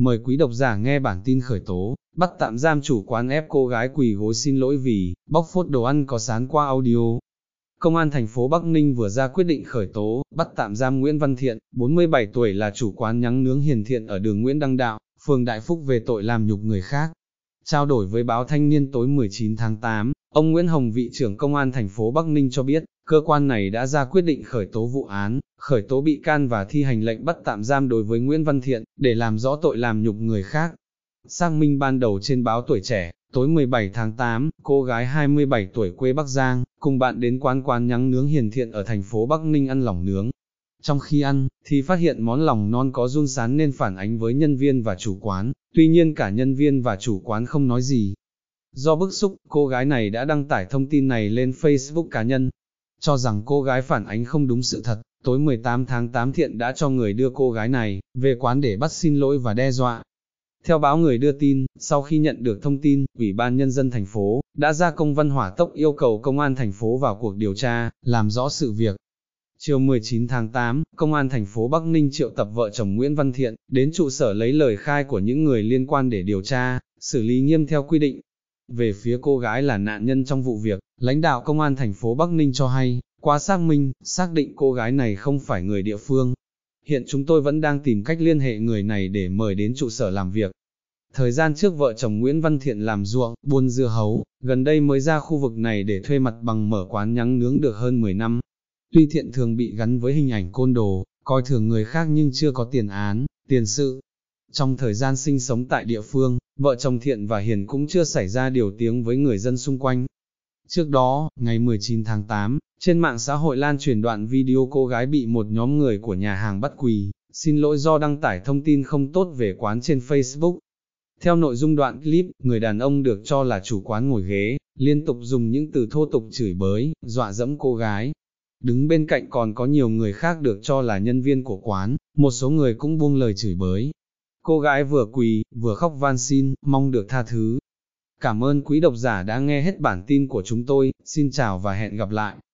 Mời quý độc giả nghe bản tin khởi tố, bắt tạm giam chủ quán ép cô gái quỳ gối xin lỗi vì bóc phốt đồ ăn có sán qua audio. Công an thành phố Bắc Ninh vừa ra quyết định khởi tố, bắt tạm giam Nguyễn Văn Thiện, 47 tuổi là chủ quán Nhắng nướng Hiền Thiện ở đường Nguyễn Đăng Đạo, phường Đại Phúc về tội làm nhục người khác. Trao đổi với báo Thanh Niên tối 19 tháng 8, ông Nguyễn Hồng, vị trưởng công an thành phố Bắc Ninh cho biết, cơ quan này đã ra quyết định khởi tố vụ án, khởi tố bị can và thi hành lệnh bắt tạm giam đối với Nguyễn Văn Thiện để làm rõ tội làm nhục người khác. Xác minh ban đầu trên báo Tuổi Trẻ, tối 17 tháng 8, cô gái 27 tuổi quê Bắc Giang cùng bạn đến quán Nhắng nướng Hiền Thiện ở thành phố Bắc Ninh ăn lỏng nướng. Trong khi ăn, thì phát hiện món lỏng non có giun sán nên phản ánh với nhân viên và chủ quán, tuy nhiên cả nhân viên và chủ quán không nói gì. Do bức xúc, cô gái này đã đăng tải thông tin này lên Facebook cá nhân, cho rằng cô gái phản ánh không đúng sự thật. Tối 18 tháng 8, Thiện đã cho người đưa cô gái này về quán để bắt xin lỗi và đe dọa. Theo báo Người đưa tin, sau khi nhận được thông tin, Ủy ban Nhân dân thành phố đã ra công văn hỏa tốc yêu cầu công an thành phố vào cuộc điều tra, làm rõ sự việc. Chiều 19 tháng 8, Công an thành phố Bắc Ninh triệu tập vợ chồng Nguyễn Văn Thiện đến trụ sở lấy lời khai của những người liên quan để điều tra, xử lý nghiêm theo quy định. Về phía cô gái là nạn nhân trong vụ việc, lãnh đạo Công an thành phố Bắc Ninh cho hay, qua xác minh, xác định cô gái này không phải người địa phương. Hiện chúng tôi vẫn đang tìm cách liên hệ người này để mời đến trụ sở làm việc. Thời gian trước vợ chồng Nguyễn Văn Thiện làm ruộng, buôn dưa hấu, gần đây mới ra khu vực này để thuê mặt bằng mở quán Nhắng nướng được hơn 10 năm. Tuy Thiện thường bị gắn với hình ảnh côn đồ, coi thường người khác nhưng chưa có tiền án, tiền sự. Trong thời gian sinh sống tại địa phương, vợ chồng Thiện và Hiền cũng chưa xảy ra điều tiếng với người dân xung quanh. Trước đó, ngày 19 tháng 8, trên mạng xã hội lan truyền đoạn video cô gái bị một nhóm người của nhà hàng bắt quỳ, xin lỗi do đăng tải thông tin không tốt về quán trên Facebook. Theo nội dung đoạn clip, người đàn ông được cho là chủ quán ngồi ghế, liên tục dùng những từ thô tục chửi bới, dọa dẫm cô gái. Đứng bên cạnh còn có nhiều người khác được cho là nhân viên của quán, một số người cũng buông lời chửi bới. Cô gái vừa quỳ, vừa khóc van xin, mong được tha thứ. Cảm ơn quý độc giả đã nghe hết bản tin của chúng tôi, xin chào và hẹn gặp lại.